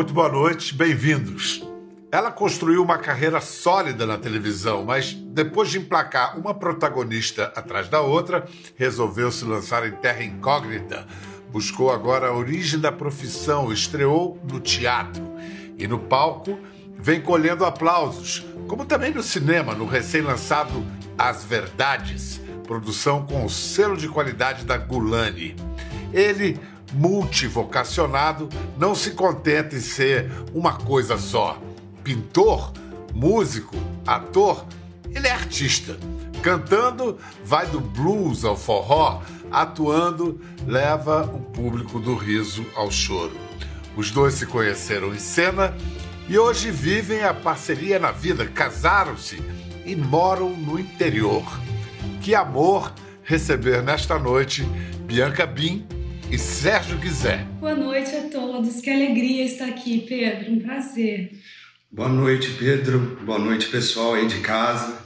muito boa noite, bem-vindos. Ela construiu uma carreira sólida na televisão, mas depois de emplacar uma protagonista atrás da outra, resolveu se lançar em terra incógnita. Buscou agora a origem da profissão, estreou no teatro e no palco vem colhendo aplausos, como também no cinema, no recém-lançado As Verdades, produção com o selo de qualidade da Gulani. Ele, multivocacionado, não se contenta em ser uma coisa só. Pintor, músico, ator, ele é artista. Cantando, vai do blues ao forró, atuando, leva o público do riso ao choro. Os dois se conheceram em cena e hoje vivem a parceria na vida, casaram-se e moram no interior. Que amor receber nesta noite Bianca Bin e Sérgio Guizé. Boa noite a todos, que alegria estar aqui, Pedro, um prazer. Boa noite, Pedro, boa noite, pessoal aí de casa.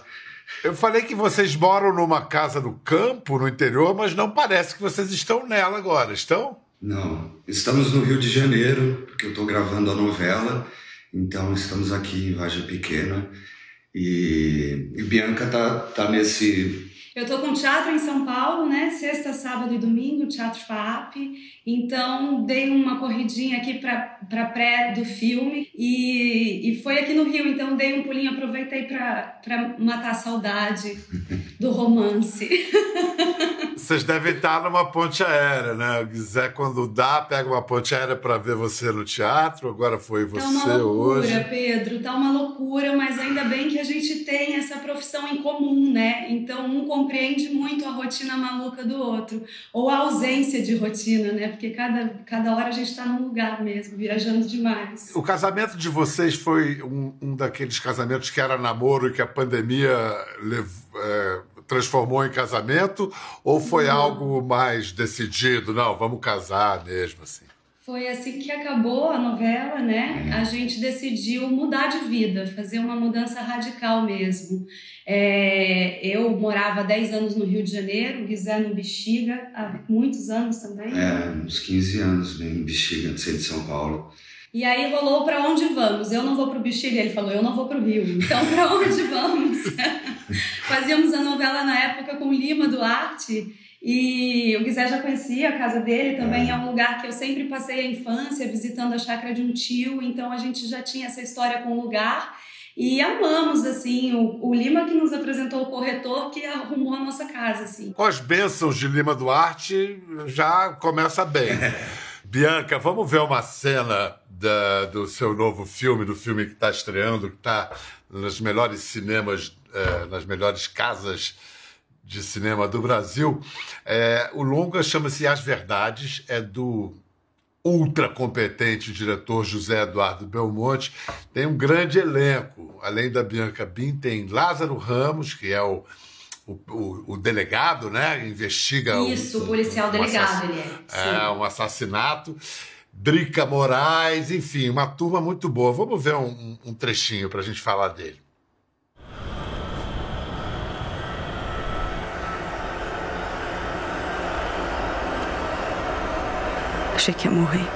Eu falei que vocês moram numa casa do campo, no interior, mas não parece que vocês estão nela agora, estão? Não, estamos no Rio de Janeiro, porque eu estou gravando a novela, então estamos aqui em Vargem Pequena e Bianca tá nesse... Eu estou com teatro em São Paulo, né? Sexta, sábado e domingo, Teatro FAAP. Então, dei uma corridinha aqui para pré do filme e foi aqui no Rio. Então, dei um pulinho, aproveitei para matar a saudade do romance. Vocês devem estar numa ponte aérea, né? O Guizé, quando dá, pega uma ponte aérea para ver você no teatro. Agora foi você hoje. Tá uma loucura, hoje. Pedro. Tá uma loucura, mas ainda bem que a gente tem essa profissão em comum, né? Então, um compreende muito a rotina maluca do outro, ou a ausência de rotina, né? Porque cada hora a gente está num lugar mesmo, viajando demais. O casamento de vocês foi um daqueles casamentos que era namoro e que a pandemia transformou em casamento, ou foi algo mais decidido? Não, vamos casar mesmo, assim. Foi assim que acabou a novela, né? A gente decidiu mudar de vida, fazer uma mudança radical mesmo. Eu morava há 10 anos no Rio de Janeiro, Guizé no Bexiga, há muitos anos também. Uns 15 anos, né, em Bexiga, antes de São Paulo. E aí rolou para onde vamos? Eu não vou para o Bexiga, ele falou, eu não vou para o Rio. Então, para onde vamos? Fazíamos a novela na época com Lima Duarte. E o Guizé já conhecia a casa dele também, é um lugar que eu sempre passei a infância visitando a chácara de um tio, então a gente já tinha essa história com o lugar e amamos, assim, o Lima que nos apresentou o corretor que arrumou a nossa casa, assim. Com as bênçãos de Lima Duarte já começa bem. Bianca, vamos ver uma cena do seu novo filme, do filme que está estreando, que está nos melhores cinemas, nas melhores casas de cinema do Brasil. O longa chama-se As Verdades, é do ultra competente diretor José Eduardo Belmonte. Tem um grande elenco, além da Bianca Bin, tem Lázaro Ramos, que é o delegado, né? Investiga o policial delegado, ele é um assassinato. Drica Moraes, enfim, uma turma muito boa. Vamos ver um trechinho para a gente falar dele. Achei que ia morrer.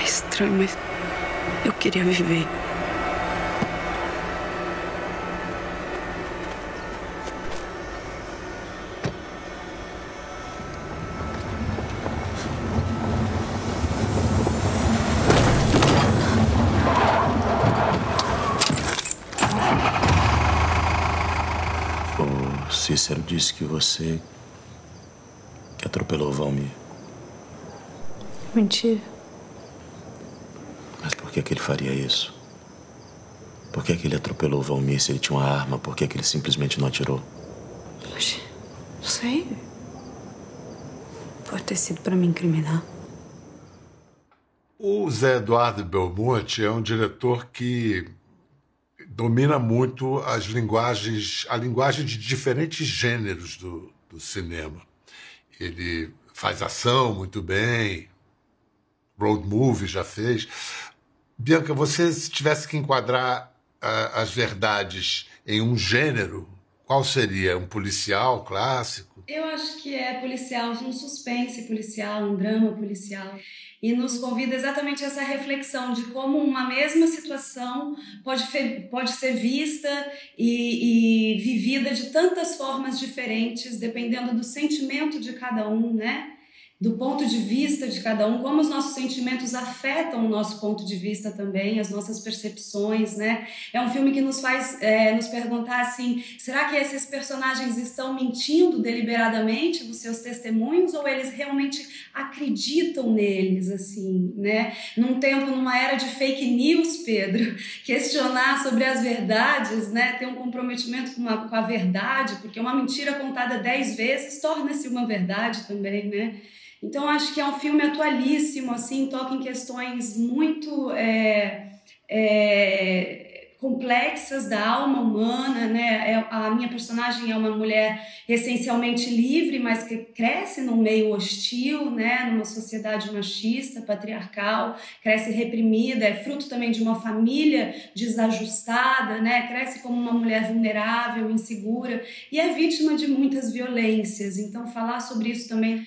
É estranho, mas eu queria viver. Cícero disse que você atropelou o Valmir. Mentira. Mas por que que ele faria isso? Por que que ele atropelou o Valmir se ele tinha uma arma? Por que que ele simplesmente não atirou? Mas, não sei. Pode ter sido pra mim incriminar. O Zé Eduardo Belmonte é um diretor que domina muito as linguagens, a linguagem de diferentes gêneros do cinema. Ele faz ação muito bem, road movie já fez. Bianca, você se tivesse que enquadrar As Verdades em um gênero, Qual seria? Um policial clássico? Eu acho que é policial, um suspense policial, um drama policial. E nos convida exatamente a essa reflexão de como uma mesma situação pode ser vista e vivida de tantas formas diferentes, dependendo do sentimento de cada um, né? Do ponto de vista de cada um, como os nossos sentimentos afetam o nosso ponto de vista também, as nossas percepções, né? É um filme que nos faz nos perguntar assim, será que esses personagens estão mentindo deliberadamente dos seus testemunhos ou eles realmente acreditam neles, assim, né? Num tempo, numa era de fake news, Pedro, questionar sobre as verdades, né? Ter um comprometimento com a verdade, porque uma mentira contada 10 vezes torna-se uma verdade também, né? Então, acho que é um filme atualíssimo, assim, toca em questões muito complexas da alma humana, né? A minha personagem é uma mulher essencialmente livre, mas que cresce num meio hostil, né? Numa sociedade machista, patriarcal, cresce reprimida, é fruto também de uma família desajustada, né? Cresce como uma mulher vulnerável, insegura e é vítima de muitas violências. Então, falar sobre isso também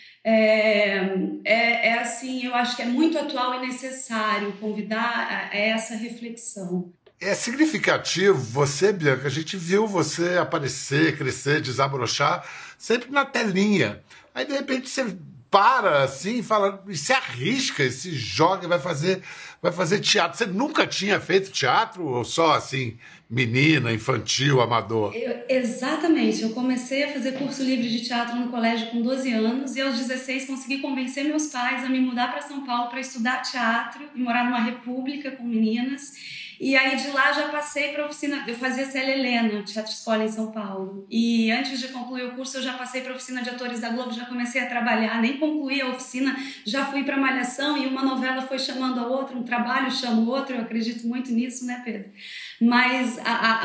assim, eu acho que é muito atual e necessário convidar a essa reflexão. É significativo você, Bianca, a gente viu você aparecer, crescer, desabrochar, sempre na telinha. Aí, de repente, você para assim e fala, e se arrisca, e se joga, vai fazer teatro. Você nunca tinha feito teatro ou só assim, menina, infantil, amador? Exatamente. Eu comecei a fazer curso livre de teatro no colégio com 12 anos e aos 16 consegui convencer meus pais a me mudar para São Paulo para estudar teatro e morar numa república com meninas. E aí de lá já passei para oficina, eu fazia Célia Helena, Teatro Escola em São Paulo. E antes de concluir o curso eu já passei para a oficina de atores da Globo, já comecei a trabalhar, nem concluí a oficina, já fui para Malhação e uma novela foi chamando a outra, um trabalho chama o outro, eu acredito muito nisso, né, Pedro? Mas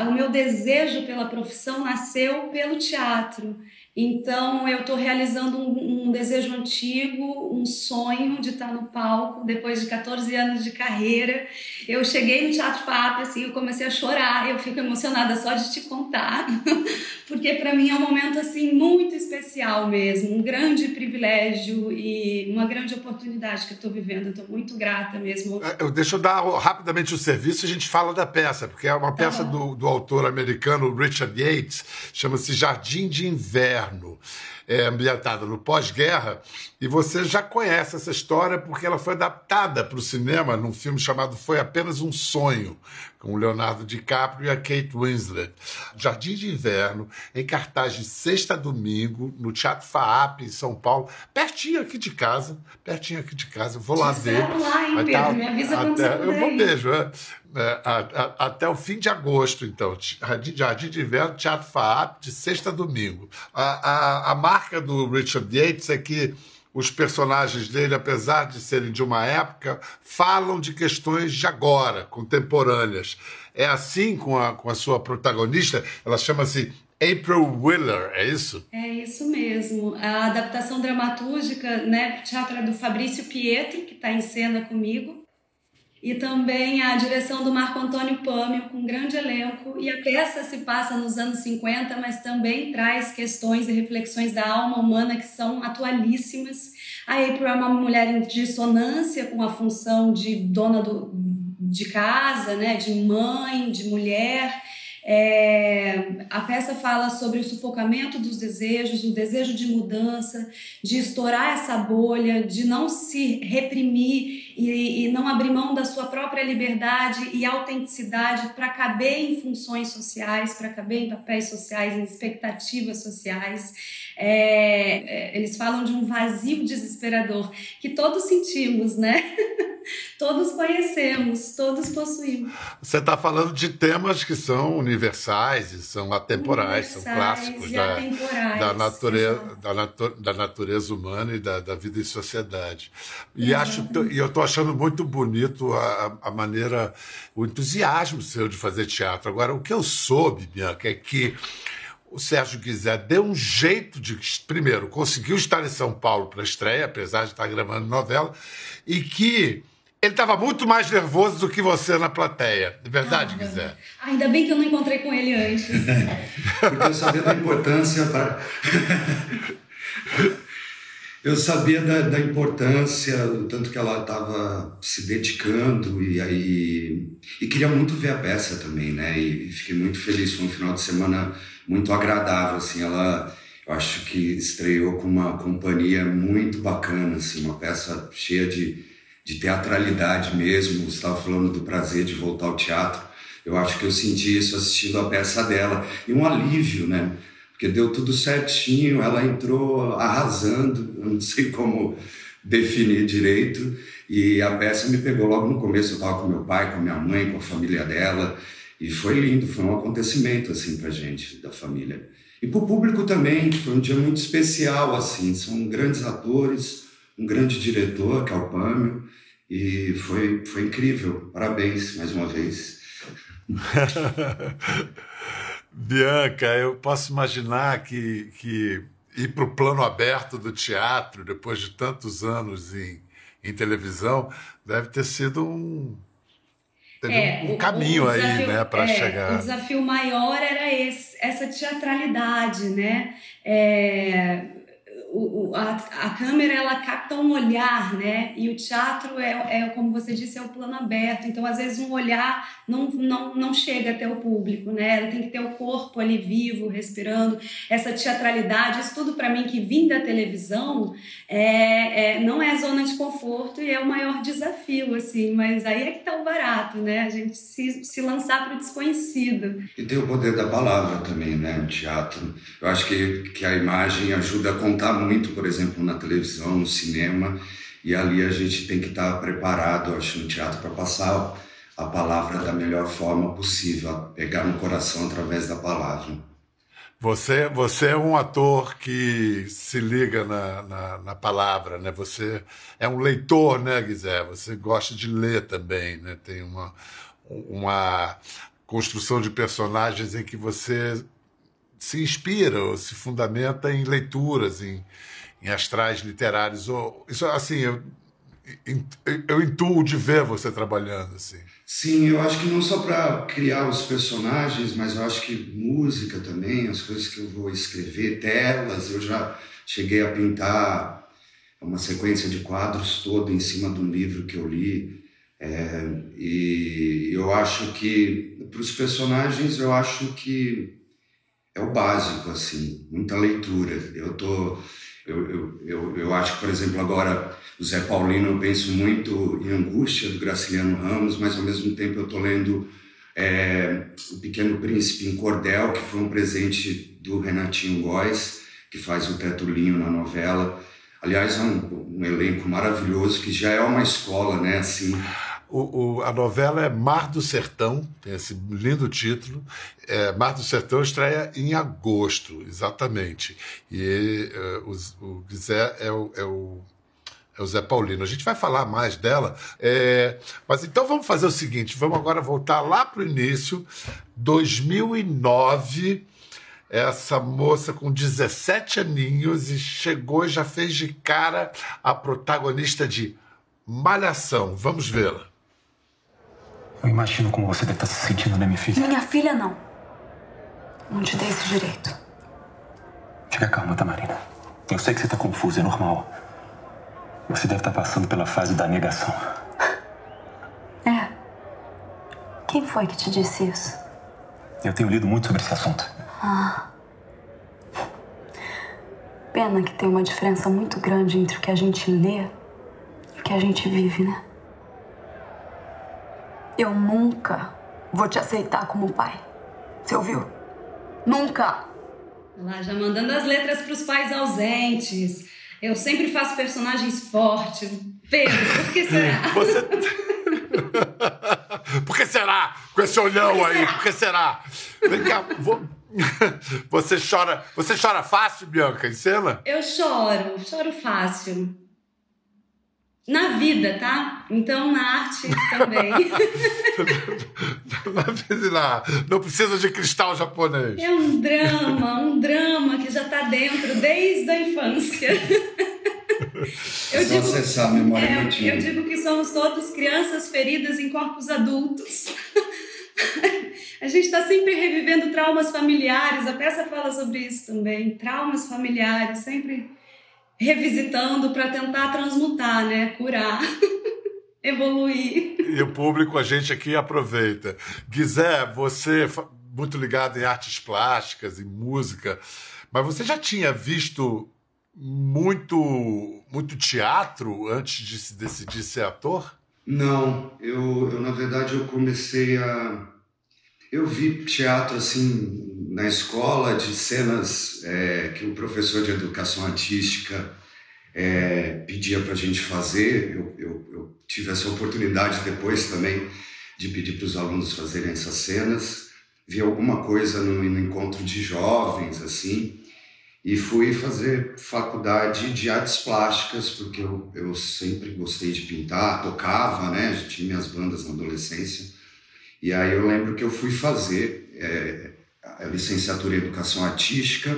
o meu desejo pela profissão nasceu pelo teatro. Então, eu estou realizando um desejo antigo, um sonho de estar no palco, depois de 14 anos de carreira. Eu cheguei no Teatro FAAP, assim, eu comecei a chorar, eu fico emocionada só de te contar, porque para mim é um momento, assim, muito especial mesmo, um grande privilégio e uma grande oportunidade que eu estou vivendo, eu estou muito grata mesmo. Deixa eu dar rapidamente o serviço e a gente fala da peça, porque é uma peça do autor americano Richard Yates, chama-se Jardim de Inverno. Ambientada no pós-guerra, e você já conhece essa história porque ela foi adaptada para o cinema num filme chamado Foi Apenas Um Sonho, com o Leonardo DiCaprio e a Kate Winslet. Jardim de Inverno, em cartaz de sexta a domingo, no Teatro FAAP, em São Paulo, pertinho aqui de casa, vou lá ver. Me avisa quando você puder. Eu vou mesmo, até o fim de agosto, então. Jardim de Inverno, Teatro FAAP, de sexta a domingo. A marca do Richard Yates é que os personagens dele, apesar de serem de uma época, falam de questões de agora, contemporâneas. É assim com a sua protagonista, ela chama-se April Wheeler, é isso? É isso mesmo. A adaptação dramatúrgica, né, teatro do Fabrício Pietro, que está em cena comigo. E também a direção do Marco Antônio Pâmio, com um grande elenco. E a peça se passa nos anos 50, mas também traz questões e reflexões da alma humana que são atualíssimas. A April é uma mulher em dissonância com a função de dona de casa, né? De mãe, de mulher. A peça fala sobre o sufocamento dos desejos, o desejo de mudança, de estourar essa bolha, de não se reprimir e não abrir mão da sua própria liberdade e autenticidade para caber em funções sociais, para caber em papéis sociais, em expectativas sociais. Eles falam de um vazio desesperador que todos sentimos, né? Todos conhecemos, todos possuímos. Você está falando de temas que são universais e são atemporais, são clássicos da natureza humana e da vida em sociedade. E eu estou achando muito bonito a maneira, o entusiasmo seu de fazer teatro. Agora, o que eu soube, Bianca, é que o Sérgio Guizé deu um jeito de, primeiro, conseguiu estar em São Paulo para a estreia, apesar de estar gravando novela, e que Ele estava muito mais nervoso do que você na plateia. De verdade, Guizé. Ainda bem que eu não encontrei com ele antes. Porque eu sabia da importância... Pra... eu sabia da importância, do tanto que ela estava se dedicando e aí... E queria muito ver a peça também, né? E fiquei muito feliz. Foi um final de semana muito agradável, assim. Ela... Eu acho que estreou com uma companhia muito bacana, assim. Uma peça cheia de teatralidade mesmo. Você estava falando do prazer de voltar ao teatro. Eu acho que eu senti isso assistindo a peça dela. E um alívio, né? Porque deu tudo certinho, ela entrou arrasando, eu não sei como definir direito. E a peça me pegou logo no começo. Eu estava com meu pai, com minha mãe, com a família dela. E foi lindo, foi um acontecimento, assim, pra gente, da família. E pro público também, foi um dia muito especial, assim. São grandes atores, um grande diretor, que é o Pâmio. E foi incrível. Parabéns, mais uma vez. Bianca, eu posso imaginar que ir para o plano aberto do teatro, depois de tantos anos em televisão, deve ter sido um caminho desafio, aí, né, para chegar... O desafio maior era essa teatralidade, né? A câmera, ela capta um olhar, né? E o teatro como você disse, é o plano aberto. Então, às vezes, um olhar não chega até o público, né? Ela tem que ter o corpo ali vivo, respirando. Essa teatralidade, isso tudo para mim que vim da televisão, não é zona de conforto e é o maior desafio, assim. Mas aí é que tá o barato, né? A gente se lançar para o desconhecido. E tem o poder da palavra também, né? O teatro. Eu acho que a imagem ajuda a contar muito, por exemplo, na televisão, no cinema, e ali a gente tem que estar preparado, eu acho, no teatro, para passar a palavra da melhor forma possível, pegar no coração através da palavra. Você é um ator que se liga na palavra, né? Você é um leitor, né, Guizé? Você gosta de ler também, né? Tem uma construção de personagens em que você se inspira ou se fundamenta em leituras, em astrais literários. Isso, assim, eu intuo de ver você trabalhando, assim. Sim, eu acho que não só para criar os personagens, mas eu acho que música também, as coisas que eu vou escrever, telas. Eu já cheguei a pintar uma sequência de quadros toda em cima de um livro que eu li. E eu acho que, para os personagens, eu acho que é o básico, assim, muita leitura. Eu acho que, por exemplo, agora o Zé Paulino, eu penso muito em Angústia, do Graciliano Ramos, mas ao mesmo tempo eu estou lendo O Pequeno Príncipe em Cordel, que foi um presente do Renatinho Góes, que faz o Tetulinho na novela. Aliás, é um elenco maravilhoso, que já é uma escola, né, assim... A novela é Mar do Sertão, tem esse lindo título. Mar do Sertão estreia em agosto, exatamente. E o Guizé é o Zé Paulino. A gente vai falar mais dela. Mas então vamos fazer o seguinte, vamos agora voltar lá para o início. 2009, essa moça com 17 aninhos e chegou e já fez de cara a protagonista de Malhação. Vamos vê-la. Eu imagino como você deve estar se sentindo, né, minha filha? Minha filha, não. Não te dei esse direito. Fica calma, Tamarina. Eu sei que você está confusa, é normal. Você deve estar passando pela fase da negação. É. Quem foi que te disse isso? Eu tenho lido muito sobre esse assunto. Ah. Pena que tem uma diferença muito grande entre o que a gente lê e o que a gente vive, né? Eu nunca vou te aceitar como pai. Você ouviu? Nunca! Ela já mandando as letras para os pais ausentes. Eu sempre faço personagens fortes. Pedro, por que será? Você... por que será? Com esse olhão por que será? Vem cá, Você chora fácil, Bianca, em cena? Eu choro fácil. Na vida, tá? Então, na arte também. Não precisa de cristal japonês. É um drama que já tá dentro desde a infância. Eu digo que somos todos crianças feridas em corpos adultos. A gente está sempre revivendo traumas familiares, a peça fala sobre isso também, traumas familiares, sempre revisitando para tentar transmutar, né? Curar, evoluir. E o público, a gente aqui aproveita. Guizé, você é muito ligado em artes plásticas, em música, mas você já tinha visto muito teatro antes de se decidir ser ator? Não, eu na verdade eu comecei a... Eu vi teatro assim na escola, de cenas que o professor de educação artística pedia para a gente fazer. Eu tive essa oportunidade depois também de pedir para os alunos fazerem essas cenas. Vi alguma coisa no encontro de jovens assim e fui fazer faculdade de artes plásticas, porque eu sempre gostei de pintar, tocava, né? Tinha minhas bandas na adolescência. E aí eu lembro que eu fui fazer a licenciatura em Educação Artística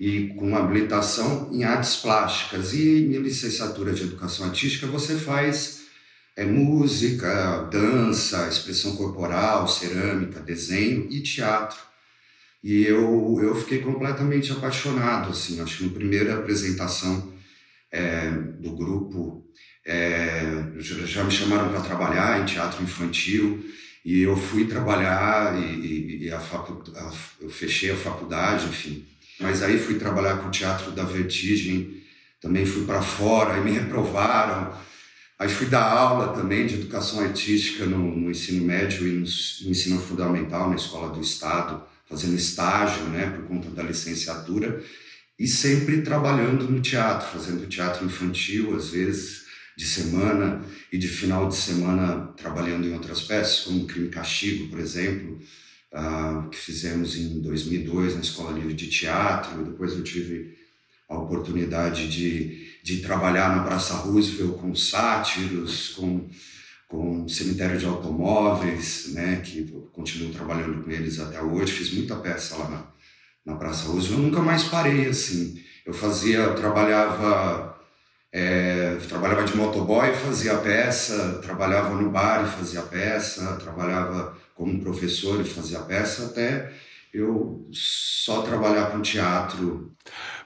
e com habilitação em Artes Plásticas. E em licenciatura de Educação Artística você faz música, dança, expressão corporal, cerâmica, desenho e teatro. E eu fiquei completamente apaixonado, assim, acho que na primeira apresentação do grupo já me chamaram para trabalhar em teatro infantil. E eu fui trabalhar eu fechei a faculdade, enfim. Mas aí fui trabalhar com o Teatro da Vertigem, também fui para fora, aí me reprovaram. Aí fui dar aula também de educação artística no ensino médio e no ensino fundamental, na escola do estado, fazendo estágio, né, por conta da licenciatura. E sempre trabalhando no teatro, fazendo teatro infantil, às vezes de semana e de final de semana trabalhando em outras peças, como Crime e Castigo, por exemplo, que fizemos em 2002 na Escola Livre de Teatro. Depois eu tive a oportunidade de trabalhar na Praça Roosevelt com sátiros, com Cemitério de Automóveis, né, que eu continuo trabalhando com eles até hoje. Fiz muita peça lá na Praça Roosevelt. Eu nunca mais parei, assim. Eu trabalhava de motoboy e fazia peça, trabalhava no bar e fazia peça, trabalhava como professor e fazia peça, até eu só trabalhar com teatro.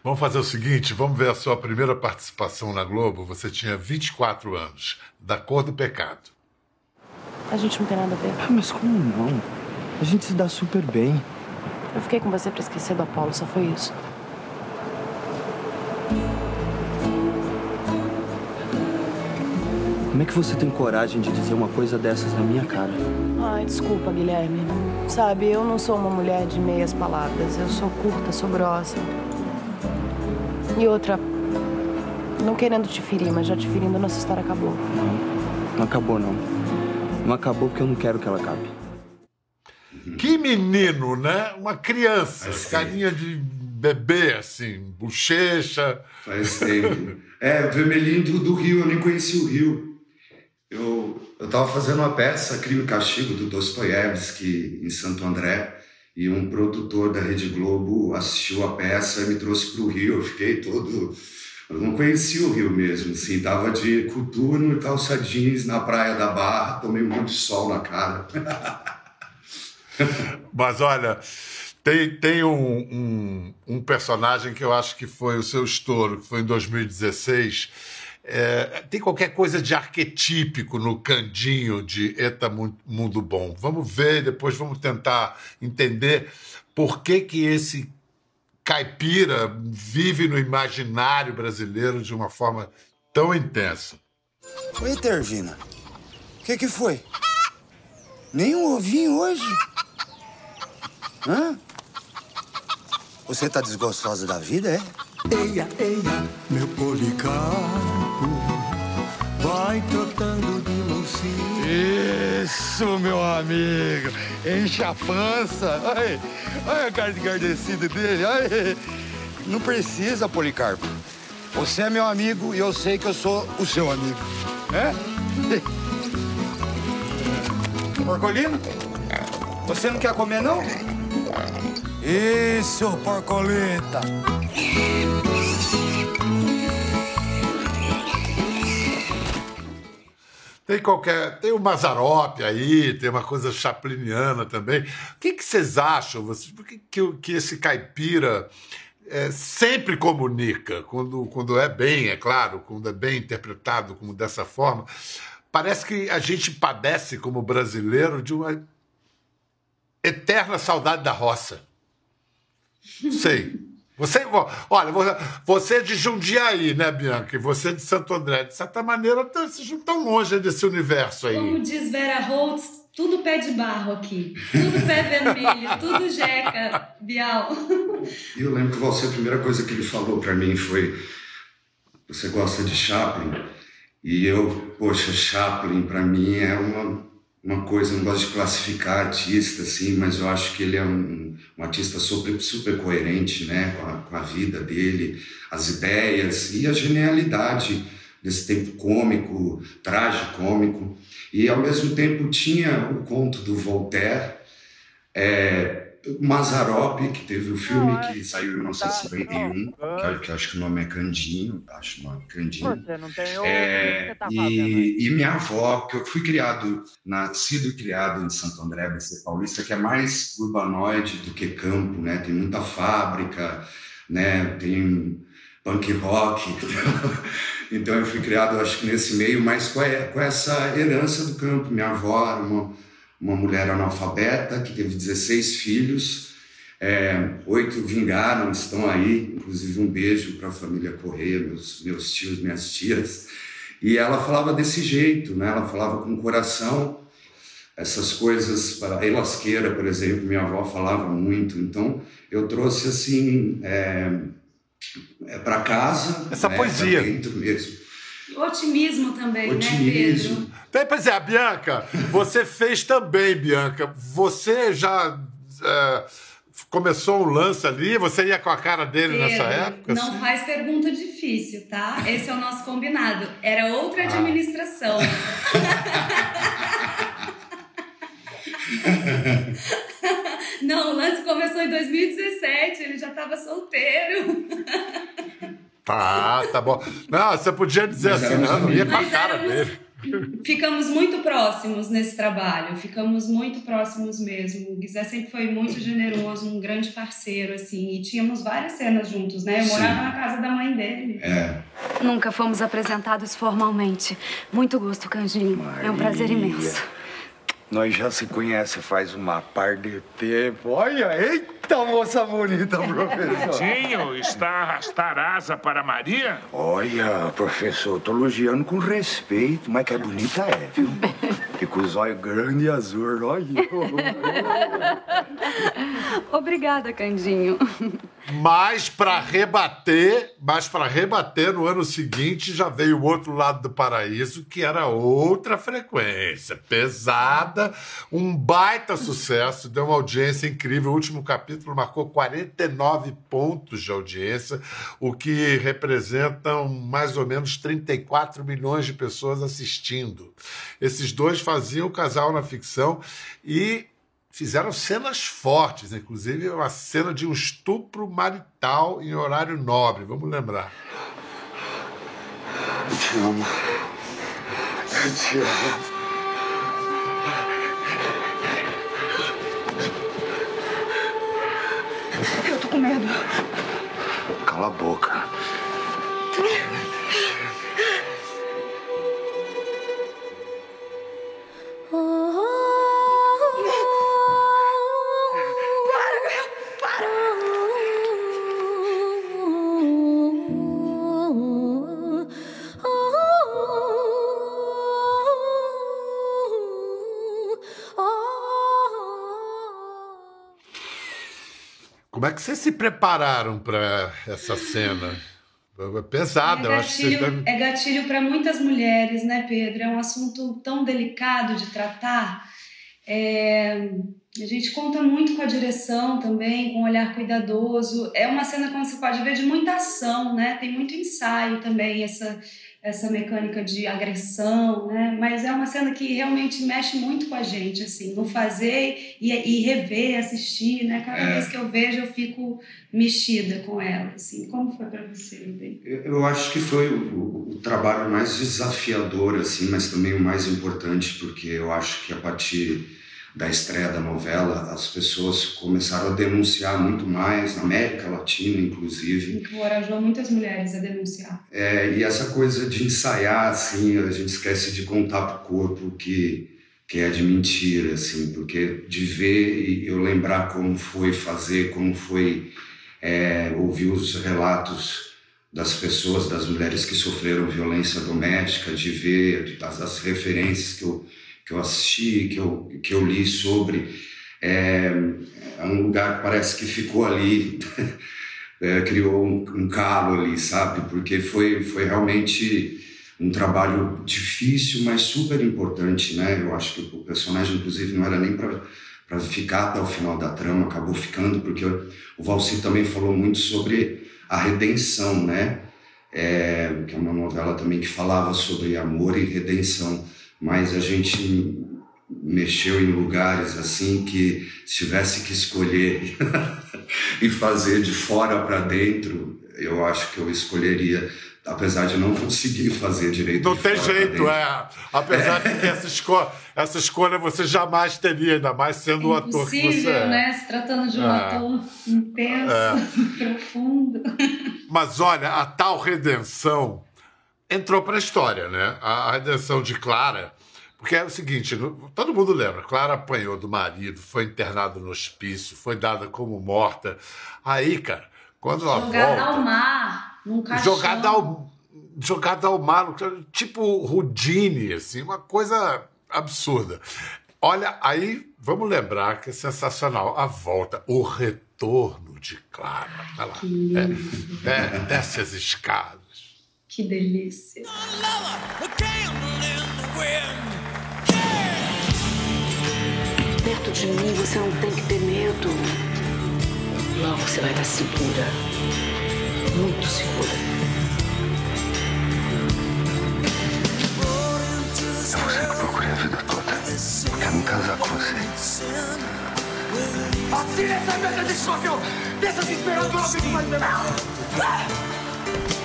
Vamos fazer o seguinte, vamos ver a sua primeira participação na Globo. Você tinha 24 anos, da Cor do Pecado. A gente não tem nada a ver. Ah, mas como não? A gente se dá super bem. Eu fiquei com você pra esquecer do Apolo, só foi isso. Como é que você tem coragem de dizer uma coisa dessas na minha cara? Ai, desculpa, Guilherme. Sabe, eu não sou uma mulher de meias palavras. Eu sou curta, sou grossa. E outra, não querendo te ferir, mas já te ferindo, nossa história acabou. Não, não acabou, não. Não acabou porque eu não quero que ela acabe. Que menino, né? Uma criança, carinha de bebê, assim, bochecha. Faz tempo. Vermelhinho do Rio, eu nem conheci o Rio. Eu estava fazendo uma peça, Crime e Castigo, do Dostoiévski, em Santo André, e um produtor da Rede Globo assistiu a peça e me trouxe para o Rio. Eu fiquei todo... Eu não conheci o Rio mesmo, assim, tava de coturno e calça jeans na praia da Barra, tomei um monte de sol na cara. Mas olha, tem um personagem que eu acho que foi o seu estouro, que foi em 2016... tem qualquer coisa de arquetípico no Candinho de Eta Mundo Bom. Vamos ver, depois vamos tentar entender por que esse caipira vive no imaginário brasileiro de uma forma tão intensa. Oi, Tervina. O que foi? Nem um ovinho hoje? Hã? Você tá desgostosa da vida, é? Eia, eia, meu Policarpo. Vai trotando de mãozinha. Isso, meu amigo. Enche a pança. Olha a cara de engrandecido dele. Ai. Não precisa, Policarpo. Você é meu amigo e eu sei que eu sou o seu amigo. É? Porcolino? Você não quer comer, não? Isso, Porcolita. Tem o Mazzaropi aí, tem uma coisa chapliniana também. O que vocês acham? Por que esse caipira sempre comunica? Quando é bem, é claro, quando é bem interpretado como dessa forma, parece que a gente padece, como brasileiro, de uma eterna saudade da roça. Não sei. Olha, você é de Jundiaí, né, Bianca? E você é de Santo André. De certa maneira, vocês não estão longe desse universo aí. Como diz Vera Holtz, tudo pé de barro aqui. Tudo pé vermelho, tudo jeca, Bial. Eu lembro que você, a primeira coisa que ele falou para mim foi: você gosta de Chaplin? E eu, poxa, Chaplin para mim é uma coisa, eu não gosto de classificar artista, assim, mas eu acho que ele é um artista super coerente, né, com a vida dele, as ideias e a genialidade desse tempo cômico, tragicômico. E, ao mesmo tempo, tinha o conto do Voltaire, Mazzaropi, que teve um filme que saiu em 1951, que acho que o nome é Candinho, Você não tem e minha avó, que eu fui nascido e criado em Santo André, BC Paulista, que é mais urbanoide do que campo, né? Tem muita fábrica, né? Tem punk rock. Então eu fui criado, acho que nesse meio, mas com essa herança do campo. Minha avó era uma mulher analfabeta, que teve 16 filhos, 8 vingaram, estão aí, inclusive um beijo para a família Correia, meus tios, minhas tias. E ela falava desse jeito, né? Ela falava com o coração, essas coisas, a lasqueira, por exemplo, minha avó falava muito. Então eu trouxe assim, para casa, essa poesia, pra dentro mesmo. Otimismo também, otimismo, né, Pedro? Bem, pois é, a Bianca, você fez também, Bianca. Você já começou um lance ali, você ia com a cara dele, Pedro, nessa época? Não, assim? Faz pergunta difícil, tá? Esse é o nosso combinado. Era outra administração. Não, o lance começou em 2017, ele já estava solteiro. Tá bom. Não, você podia dizer assim, não ia pra cara dele. Ficamos muito próximos nesse trabalho, ficamos muito próximos mesmo. O Guizé sempre foi muito generoso, um grande parceiro, assim, e tínhamos várias cenas juntos, né? Eu morava na casa da mãe dele. Nunca fomos apresentados formalmente. Muito gosto, Candinho. É um prazer imenso. Nós já se conhece faz uma par de tempo. Olha, eita moça bonita, professor. Candinho está a arrastar asa para Maria? Olha, professor, tô elogiando com respeito, mas que é bonita é, viu? E com os olhos grandes e azul, olha. Obrigada, Candinho. Mas para rebater, no ano seguinte já veio o outro lado do paraíso, que era outra frequência, pesada, um baita sucesso, deu uma audiência incrível. O último capítulo marcou 49 pontos de audiência, o que representam mais ou menos 34 milhões de pessoas assistindo. Esses dois faziam o casal na ficção e fizeram cenas fortes, inclusive uma cena de um estupro marital em horário nobre. Vamos lembrar. Eu te amo. Eu te amo. Eu tô com medo. Cala a boca. Como é que vocês se prepararam para essa cena? É pesada, eu acho que vocês devem... É gatilho para muitas mulheres, né, Pedro? É um assunto tão delicado de tratar. A gente conta muito com a direção também, com um olhar cuidadoso. É uma cena, como você pode ver, de muita ação, né? Tem muito ensaio também, essa essa mecânica de agressão, né? Mas é uma cena que realmente mexe muito com a gente, assim, no fazer e rever, assistir, né? Cada vez que eu vejo, eu fico mexida com ela, assim. Como foi para você, Bin? Eu acho que foi o trabalho mais desafiador, assim, mas também o mais importante, porque eu acho que a partir da estreia da novela, as pessoas começaram a denunciar muito mais, na América Latina, inclusive. Encorajou muitas mulheres a denunciar. E essa coisa de ensaiar, assim, a gente esquece de contar pro corpo que é de mentira, assim, porque de ver e eu lembrar como foi fazer, como foi ouvir os relatos das pessoas, das mulheres que sofreram violência doméstica, de ver as referências que eu assisti, que eu li sobre, é um lugar que parece que ficou ali, criou um calo ali, sabe? Porque foi realmente um trabalho difícil, mas super importante, né? Eu acho que o personagem, inclusive, não era nem para ficar até o final da trama, acabou ficando, porque o Valci também falou muito sobre a redenção, né? Que é uma novela também que falava sobre amor e redenção, mas a gente mexeu em lugares assim que se tivesse que escolher e fazer de fora para dentro, eu acho que eu escolheria, apesar de não conseguir fazer direito. Não tem jeito, apesar de que essa escolha você jamais teria, ainda mais sendo o ator que você é. Né? Se tratando de um ator intenso, profundo. Mas olha, a tal redenção entrou para a história, né? A redenção de Clara, porque é o seguinte, todo mundo lembra, Clara apanhou do marido, foi internada no hospício, foi dada como morta. Aí, cara, quando ela volta... Jogada ao mar, num caixão. Jogada ao mar, tipo Houdini, assim, uma coisa absurda. Olha, aí, vamos lembrar que é sensacional, a volta, o retorno de Clara. Olha lá, desce as escadas. Que delícia. Perto de mim você não tem que ter medo. Lá você vai estar segura. Muito segura. É você que procurei a vida toda. Quero me casar com você. Atire essa merda de escorpião! Deixa se esperando que eu não fico mais bem.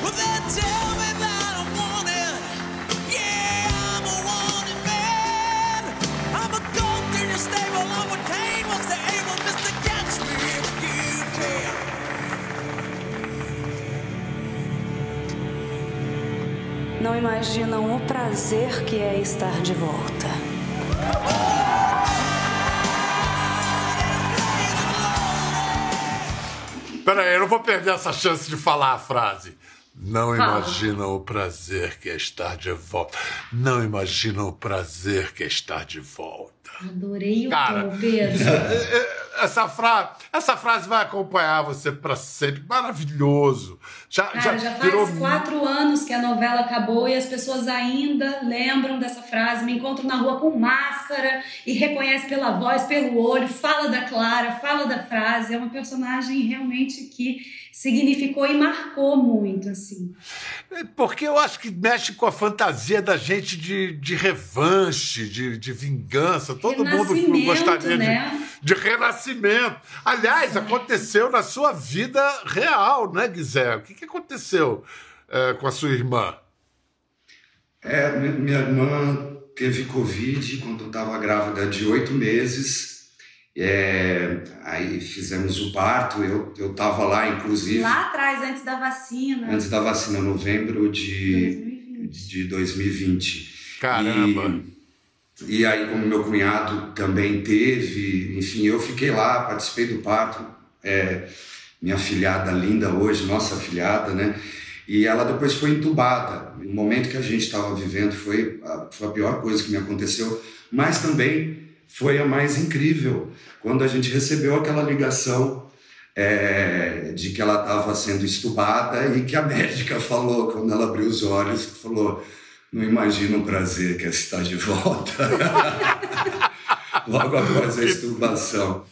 Well, they tell me that I want it. Yeah, I'm a wanted man. I'm a gold in your stable. I'm a Cain. What's the aim of Mr. Catch me if you can? Não imaginam o prazer que é estar de volta. Peraí, eu não vou perder essa chance de falar a frase. Não imaginam o prazer que é estar de volta. Não imaginam o prazer que é estar de volta. Adorei o tom, Pedro. Essa frase vai acompanhar você para sempre. Maravilhoso. Já faz 4 anos que a novela acabou e as pessoas ainda lembram dessa frase. Me encontro na rua com máscara e reconhece pela voz, pelo olho. Fala da Clara, fala da frase. É uma personagem realmente que... significou e marcou muito, assim. Porque eu acho que mexe com a fantasia da gente de revanche, de vingança. Todo mundo gostaria, né? de renascimento. Aliás, aconteceu na sua vida real, né, Guizé? O que aconteceu com a sua irmã? Minha irmã teve Covid quando eu estava grávida de 8 meses... aí fizemos o parto, eu estava lá, inclusive... Lá atrás, antes da vacina. Antes da vacina, novembro de 2020. Caramba! E aí, como meu cunhado também teve, enfim, eu fiquei lá, participei do parto. Minha filhada linda hoje, nossa filhada, né? E ela depois foi entubada. O momento que a gente estava vivendo foi a pior coisa que me aconteceu, mas também... foi a mais incrível, quando a gente recebeu aquela ligação de que ela estava sendo entubada e que a médica falou, quando ela abriu os olhos, falou, não imagino o prazer que é estar de volta. Logo após a intubação.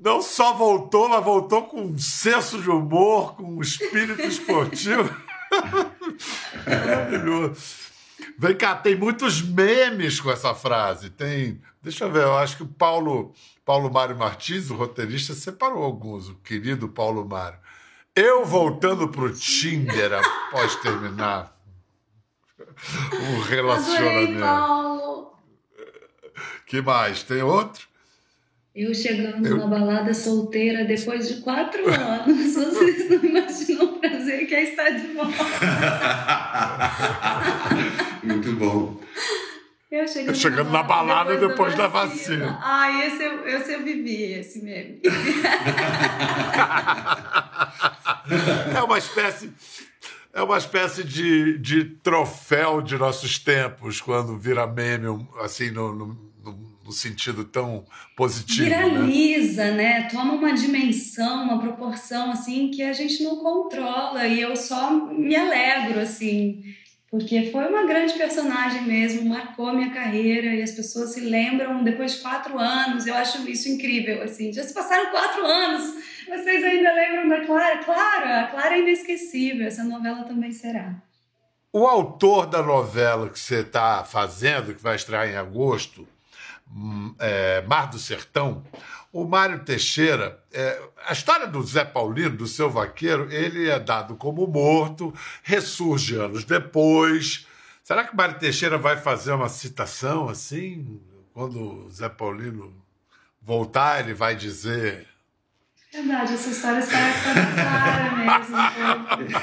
Não só voltou, mas voltou com um senso de humor, com um espírito esportivo. Maravilhoso. Vem cá, tem muitos memes com essa frase. Tem. Deixa eu ver, eu acho que o Paulo Mário Martins, o roteirista, separou alguns, o querido Paulo Mário. Eu voltando pro Tinder após terminar o relacionamento. Adorei, Paulo. Que mais? Tem outro? Eu chegando na balada solteira depois de 4 anos. Vocês não imaginam o prazer que é estar de volta. Muito bom. Eu chegando na balada depois da vacina. Ai, esse eu vivi, esse meme. É uma espécie de troféu de nossos tempos, quando vira meme, assim, no sentido tão positivo. Viraliza, né? Toma uma dimensão, uma proporção, assim, que a gente não controla, e eu só me alegro, assim, porque foi uma grande personagem mesmo, marcou minha carreira, e as pessoas se lembram depois de 4 anos, eu acho isso incrível, assim, já se passaram 4 anos, vocês ainda lembram da Clara? Claro, a Clara é inesquecível, essa novela também será. O autor da novela que você está fazendo, que vai estrear em agosto, Mar do Sertão, o Mário Teixeira, a história do Zé Paulino, do seu vaqueiro, ele é dado como morto, ressurge anos depois. Será que o Mário Teixeira vai fazer uma citação assim? Quando o Zé Paulino voltar, ele vai dizer... Verdade, essa história sai cara mesmo.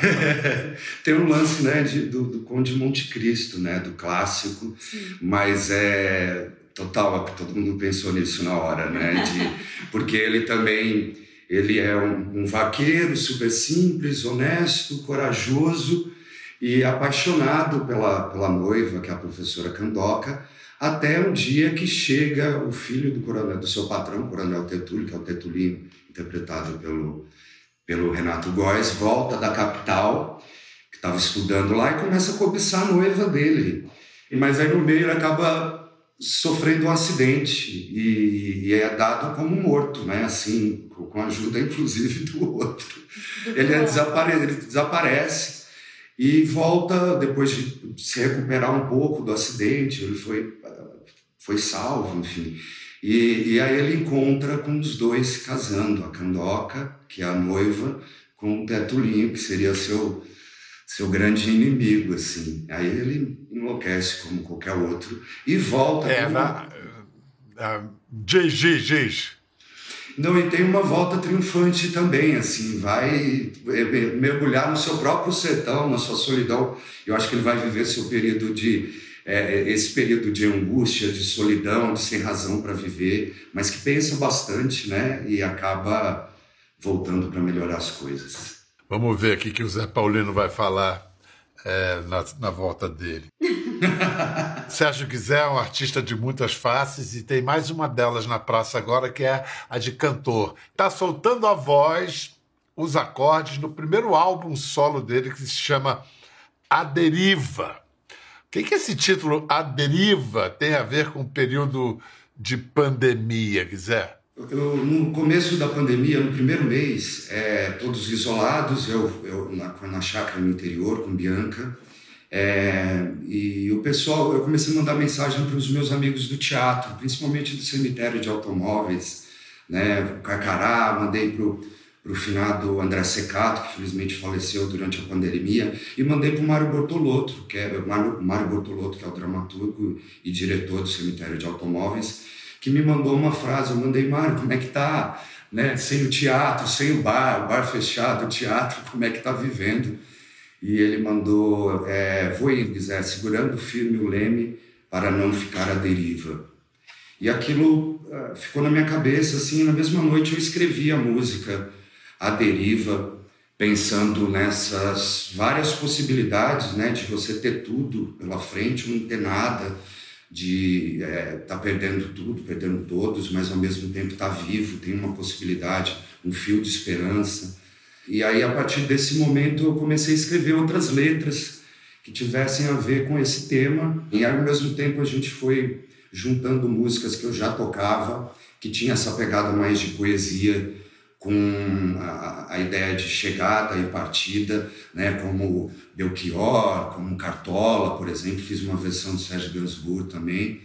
Tem um lance, né, do Conde Monte Cristo, né, do clássico. Sim. Mas é... Total, todo mundo pensou nisso na hora, né? Porque ele também, ele é um vaqueiro super simples, honesto, corajoso e apaixonado pela noiva, que é a professora Candoca, até um dia que chega o filho do seu patrão, o coronel Tetulli, que é o Tetulino, interpretado pelo Renato Góes, volta da capital, que estava estudando lá, e começa a cobiçar a noiva dele. Mas aí no meio ele acaba... sofrendo um acidente e é dado como morto, né? Assim, com a ajuda inclusive do outro. Ele desaparece e volta depois de se recuperar um pouco do acidente. Ele foi salvo, enfim. E aí ele encontra com os dois casando, a Candoca, que é a noiva, com o Tetulinho, que seria seu grande inimigo, assim. Aí ele enlouquece como qualquer outro e volta... Diz. Não, e tem uma volta triunfante também, assim, vai mergulhar no seu próprio sertão, na sua solidão. Eu acho que ele vai viver esse período de angústia, de solidão, de sem razão para viver, mas que pensa bastante, né, e acaba voltando para melhorar as coisas. Vamos ver aqui o que o Zé Paulino vai falar na volta dele. Sérgio Guizé é um artista de muitas faces e tem mais uma delas na praça agora, que é a de cantor. Está soltando a voz, os acordes, no primeiro álbum solo dele, que se chama A Deriva. O que esse título, A Deriva, tem a ver com o período de pandemia, Guizé? No começo da pandemia, no primeiro mês, todos isolados, eu na chácara no interior, com Bianca, e o pessoal, eu comecei a mandar mensagem para os meus amigos do teatro, principalmente do Cemitério de Automóveis, né, o Carcará, mandei para o finado André Secato, que felizmente faleceu durante a pandemia, e mandei para o Mário Bortolotto, que é o dramaturgo e diretor do Cemitério de Automóveis, que me mandou uma frase. Eu mandei: Mário, como é que tá, né? Sem o teatro, sem o bar fechado, o teatro, como é que tá vivendo? E ele mandou: vou ir, Guizé, segurando firme o leme para não ficar à deriva. E aquilo ficou na minha cabeça, assim, na mesma noite eu escrevi a música A Deriva, pensando nessas várias possibilidades, né, de você ter tudo pela frente, não ter nada, de tá perdendo tudo, perdendo todos, mas ao mesmo tempo tá vivo, tem uma possibilidade, um fio de esperança. E aí, a partir desse momento, eu comecei a escrever outras letras que tivessem a ver com esse tema. E aí, ao mesmo tempo, a gente foi juntando músicas que eu já tocava, que tinha essa pegada mais de poesia, com a ideia de chegada e partida, né, como Belchior, como Cartola, por exemplo. Fiz uma versão do Sérgio Guizé também,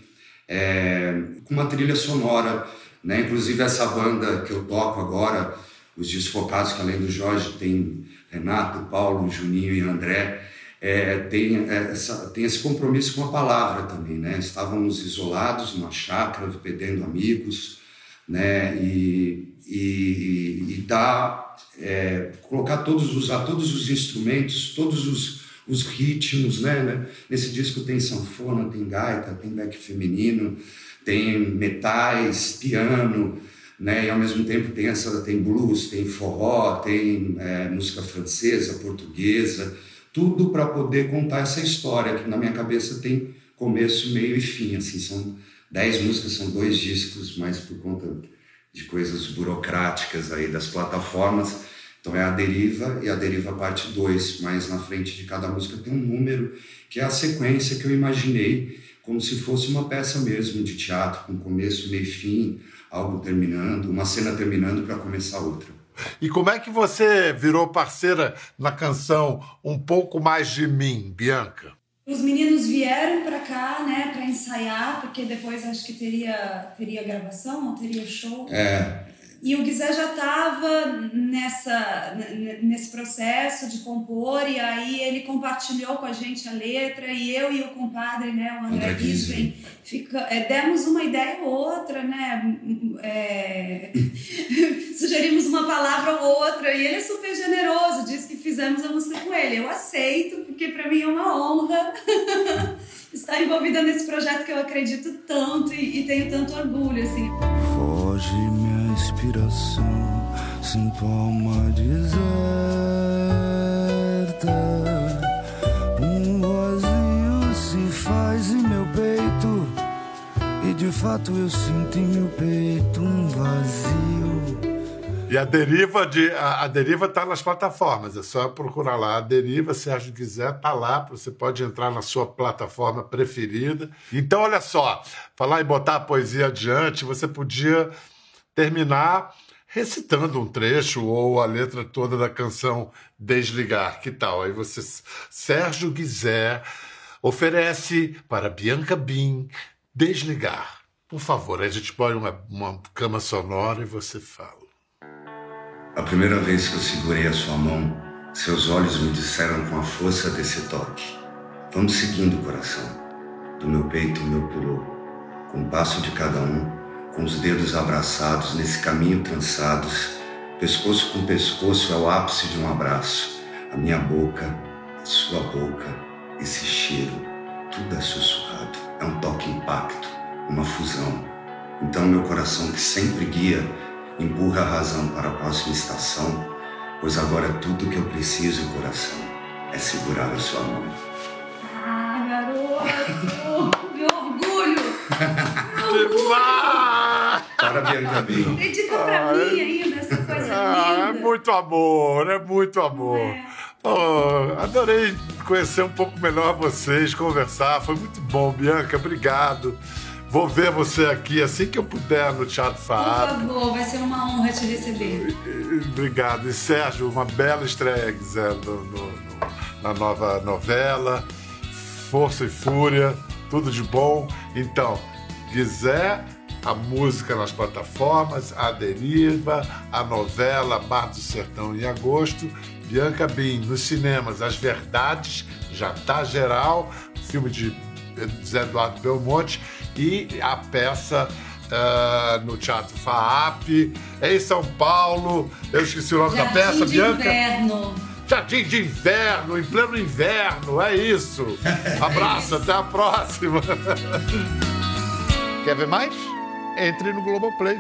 com uma trilha sonora, né? Inclusive essa banda que eu toco agora, os Desfocados, que além do Jorge tem Renato, Paulo, Juninho e André, tem esse compromisso com a palavra também, né? Estávamos isolados numa chácara, perdendo amigos, né? E dar, usar todos os instrumentos, todos os ritmos, né? Nesse disco tem sanfona, tem gaita, tem back feminino, tem metais, piano, né? E ao mesmo tempo tem blues, tem forró, tem música francesa, portuguesa, tudo para poder contar essa história que na minha cabeça tem começo, meio e fim. Assim, são 10 músicas, são 2 discos, mas por conta de coisas burocráticas aí das plataformas. Então é A Deriva e A Deriva Parte 2, mas na frente de cada música tem um número, que é a sequência que eu imaginei, como se fosse uma peça mesmo de teatro, com começo, meio e fim, algo terminando, uma cena terminando para começar outra. E como é que você virou parceira na canção Um Pouco Mais de Mim, Bianca? Os meninos vieram para cá, né, para ensaiar, porque depois acho que teria gravação, não teria show. E o Guizé já estava nesse processo de compor, e aí ele compartilhou com a gente a letra, e eu e o compadre, né, o André Kisven, demos uma ideia ou outra, né, sugerimos uma palavra ou outra, e ele é super generoso, disse que fizemos a música com ele. Eu aceito, porque para mim é uma honra estar envolvida nesse projeto que eu acredito tanto e tenho tanto orgulho, assim. Foge-me. Inspiração, sinto alma deserta. Vazio se faz em meu peito, e de fato eu sinto em meu peito vazio. E A Deriva está nas plataformas, é só procurar lá. A Deriva, Sérgio Guizé, está lá, você pode entrar na sua plataforma preferida. Então, olha só, falar em botar a poesia adiante, você podia terminar recitando um trecho ou a letra toda da canção Desligar. Que tal? Aí você, Sérgio Guizé, oferece para Bianca Bin Desligar. Por favor, aí a gente põe uma cama sonora e você fala. A primeira vez que eu segurei a sua mão, seus olhos me disseram com a força desse toque: vamos seguindo o coração. Do meu peito o meu pulou, com um passo de cada um, com os dedos abraçados, nesse caminho trançados, pescoço com pescoço, é o ápice de um abraço. A minha boca, a sua boca, esse cheiro, tudo é sussurrado. É um toque impacto, uma fusão. Então meu coração, que sempre guia, empurra a razão para a próxima estação, pois agora é tudo que eu preciso, coração, é segurar a sua mão. Ah, garoto! Meu orgulho! Que mal! Para Bianca Bin. Dedica pra mim ainda essa coisa linda. É muito amor, é muito amor. Oh, adorei conhecer um pouco melhor vocês, conversar. Foi muito bom, Bianca, obrigado. Vou ver você aqui assim que eu puder no Teatro FAAP. Por favor, vai ser uma honra te receber. Obrigado. E Sérgio, uma bela estreia, Guizé, na nova novela. Força e Fúria, tudo de bom. Então, Guizé, a música nas plataformas, A Deriva, a novela Mar do Sertão em agosto, Bianca Bin nos cinemas, As Verdades, já tá geral, filme de José Eduardo Belmonte, e a peça no Teatro FAAP, em São Paulo, eu esqueci o nome da peça, Bianca. Jardim de Inverno. Jardim de Inverno, em pleno inverno, é isso. Abraço, até a próxima. Quer ver mais? Entre no Globoplay.